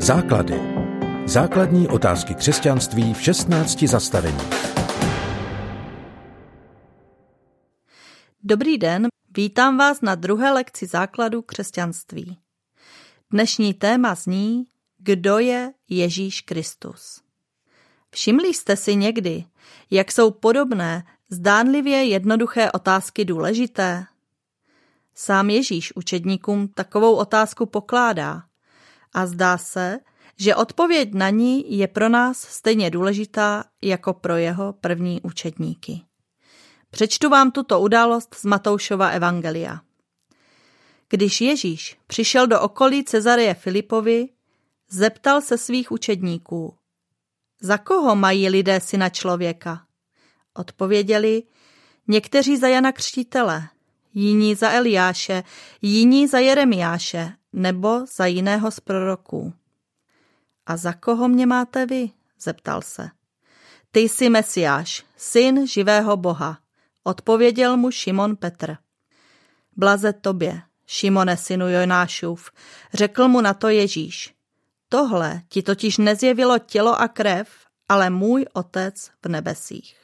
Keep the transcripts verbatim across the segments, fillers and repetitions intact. Základy. Základní otázky křesťanství v šestnácti zastaveních. Dobrý den, vítám vás na druhé lekci základů křesťanství. Dnešní téma zní: Kdo je Ježíš Kristus? Všimli jste si někdy, jak jsou podobné, zdánlivě jednoduché otázky důležité? Sám Ježíš učedníkům takovou otázku pokládá a zdá se, že odpověď na ní je pro nás stejně důležitá jako pro jeho první učedníky. Přečtu vám tuto událost z Matoušova Evangelia. Když Ježíš přišel do okolí Cezarie Filipovi, zeptal se svých učedníků: Za koho mají lidé syna člověka? Odpověděli: Někteří za Jana Křtitele, jiní za Eliáše, jiní za Jeremiáše nebo za jiného z proroků. A za koho mě máte vy? Zeptal se. Ty jsi Mesiáš, syn živého Boha, odpověděl mu Šimon Petr. Blaze tobě, Šimone, synu Jonášův, řekl mu na to Ježíš. Tohle ti totiž nezjevilo tělo a krev, ale můj Otec v nebesích.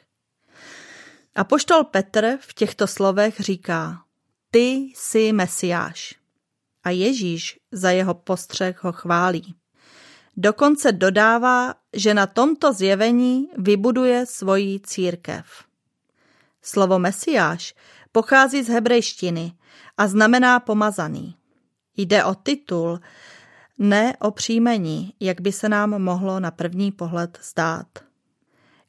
Apoštol Petr v těchto slovech říká: Ty jsi Mesiáš. A Ježíš za jeho postřeh ho chválí. Dokonce dodává, že na tomto zjevení vybuduje svoji církev. Slovo Mesiáš pochází z hebrejštiny a znamená pomazaný. Jde o titul, ne o příjmení, jak by se nám mohlo na první pohled zdát.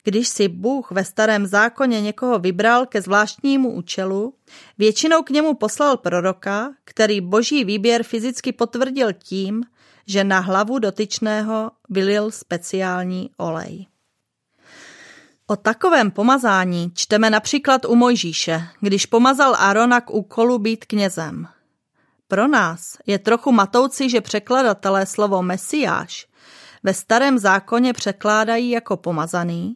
Když si Bůh ve starém zákoně někoho vybral ke zvláštnímu účelu, většinou k němu poslal proroka, který boží výběr fyzicky potvrdil tím, že na hlavu dotyčného vylil speciální olej. O takovém pomazání čteme například u Mojžíše, když pomazal Arona k úkolu být knězem. Pro nás je trochu matoucí, že překladatelé slovo Mesiáš ve starém zákoně překládají jako pomazaný,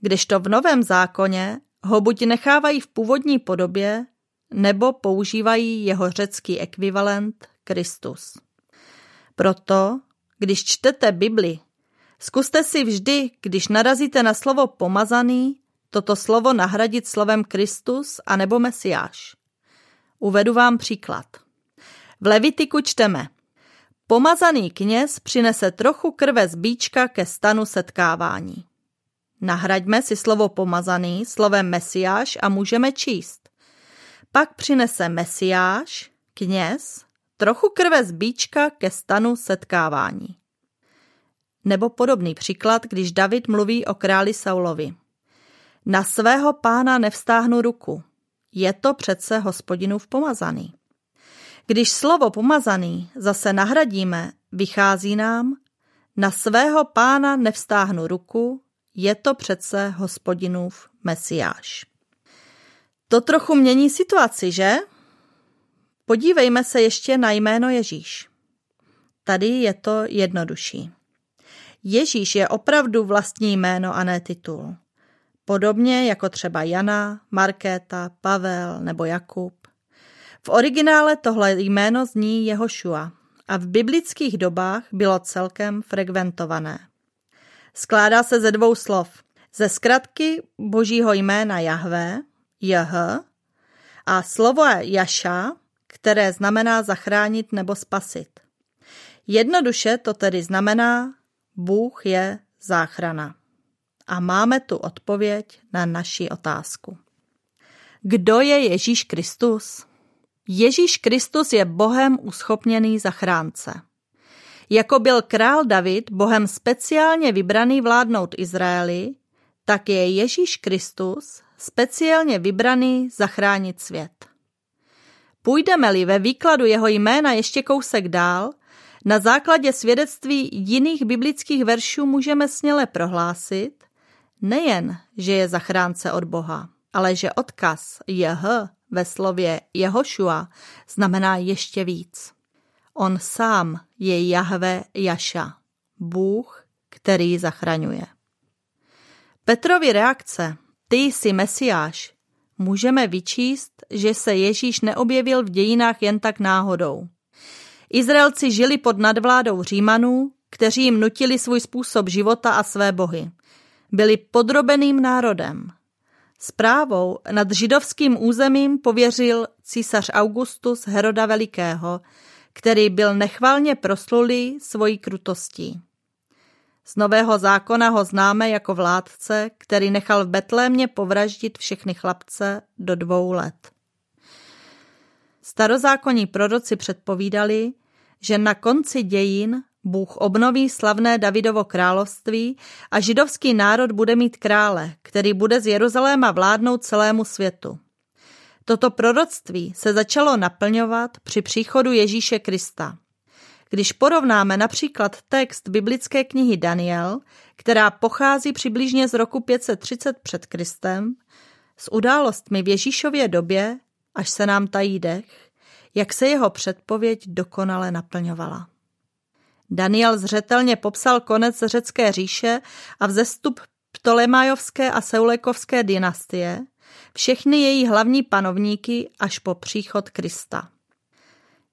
kdežto v novém zákoně ho buď nechávají v původní podobě, nebo používají jeho řecký ekvivalent Kristus. Proto, když čtete Bibli, zkuste si vždy, když narazíte na slovo pomazaný, toto slovo nahradit slovem Kristus anebo Mesiáš. Uvedu vám příklad. V Levitiku čteme: Pomazaný kněz přinese trochu krve z bíčka ke stanu setkávání. Nahraďme si slovo pomazaný slovem Mesiáš a můžeme číst: Pak přinese Mesiáš, kněz, trochu krve z bíčka ke stanu setkávání. Nebo podobný příklad, když David mluví o králi Saulovi: Na svého pána nevstáhnu ruku, je to přece Hospodinův pomazaný. Když slovo pomazaný zase nahradíme, vychází nám: Na svého pána nevstáhnu ruku, je to přece Hospodinův Mesiáš. To trochu mění situaci, že? Podívejme se ještě na jméno Ježíš. Tady je to jednodušší. Ježíš je opravdu vlastní jméno a ne titul. Podobně jako třeba Jana, Markéta, Pavel nebo Jakub. V originále tohle jméno zní Jehošua a v biblických dobách bylo celkem frekventované. Skládá se ze dvou slov. Ze zkratky božího jména Jahve, Jh, a slovo Jaša, které znamená zachránit nebo spasit. Jednoduše to tedy znamená: Bůh je záchrana. A máme tu odpověď na naši otázku. Kdo je Ježíš Kristus? Ježíš Kristus je Bohem uschopněný zachránce. Jako byl král David Bohem speciálně vybraný vládnout Izraeli, tak je Ježíš Kristus speciálně vybraný zachránit svět. Půjdeme-li ve výkladu jeho jména ještě kousek dál, na základě svědectví jiných biblických veršů můžeme směle prohlásit nejen, že je zachránce od Boha, ale že odkaz Jh ve slově Jehošua znamená ještě víc. On sám je Jahve Jaša, Bůh, který zachraňuje. Petrovi reakce: Ty jsi Mesiáš, můžeme vyčíst, že se Ježíš neobjevil v dějinách jen tak náhodou. Izraelci žili pod nadvládou Římanů, kteří jim nutili svůj způsob života a své bohy. Byli podrobeným národem. Správou nad židovským územím pověřil císař Augustus Heroda Velikého, který byl nechvalně proslulý svojí krutostí. Z Nového zákona ho známe jako vládce, který nechal v Betlémě povraždit všechny chlapce do dvou let. Starozákonní proroci předpovídali, že na konci dějin Bůh obnoví slavné Davidovo království a židovský národ bude mít krále, který bude z Jeruzaléma vládnout celému světu. Toto proroctví se začalo naplňovat při příchodu Ježíše Krista. Když porovnáme například text biblické knihy Daniel, která pochází přibližně z roku pět set třicet před Kristem, s událostmi v Ježíšově době, až se nám tají dech, jak se jeho předpověď dokonale naplňovala. Daniel zřetelně popsal konec Řecké říše a vzestup Ptolemaiovské a Seleukovské dynastie, všechny její hlavní panovníky až po příchod Krista.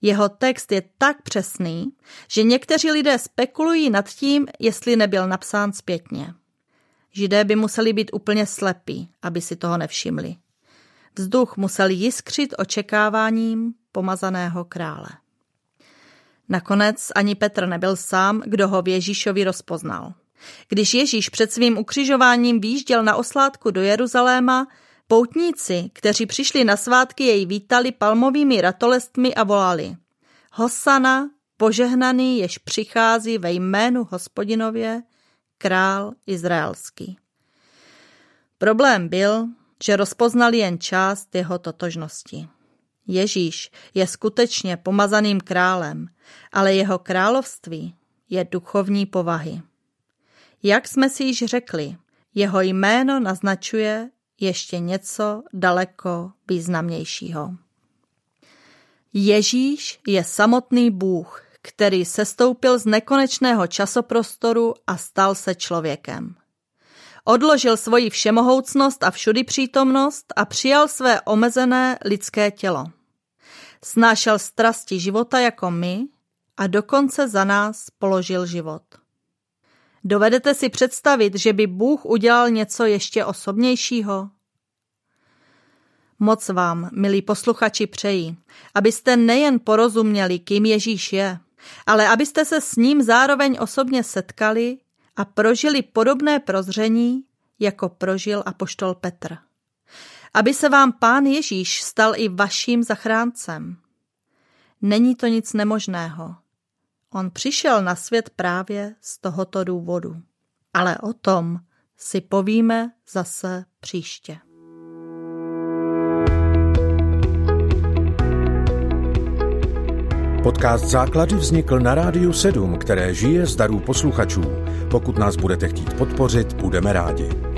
Jeho text je tak přesný, že někteří lidé spekulují nad tím, jestli nebyl napsán zpětně. Židé by museli být úplně slepí, aby si toho nevšimli. Vzduch musel jiskřit očekáváním pomazaného krále. Nakonec ani Petr nebyl sám, kdo ho v Ježíšovi rozpoznal. Když Ježíš před svým ukřižováním výjížděl na oslátku do Jeruzaléma, poutníci, kteří přišli na svátky, jej vítali palmovými ratolestmi a volali: Hosana, požehnaný, jež přichází ve jménu Hospodinově, král izraelský. Problém byl, že rozpoznali jen část jeho totožnosti. Ježíš je skutečně pomazaným králem, ale jeho království je duchovní povahy. Jak jsme si již řekli, jeho jméno naznačuje ještě něco daleko významnějšího. Ježíš je samotný Bůh, který sestoupil z nekonečného časoprostoru a stal se člověkem. Odložil svoji všemohoucnost a všudypřítomnost a přijal své omezené lidské tělo. Snášel strasti života jako my a dokonce za nás položil život. Dovedete si představit, že by Bůh udělal něco ještě osobnějšího? Moc vám, milí posluchači, přeji, abyste nejen porozuměli, kým Ježíš je, ale abyste se s ním zároveň osobně setkali a prožili podobné prozření, jako prožil apoštol Petr. Aby se vám Pán Ježíš stal i vaším zachráncem. Není to nic nemožného. On přišel na svět právě z tohoto důvodu. Ale o tom si povíme zase příště. Podcast Základy vznikl na rádiu sedm, které žije z darů posluchačů. Pokud nás budete chtít podpořit, budeme rádi.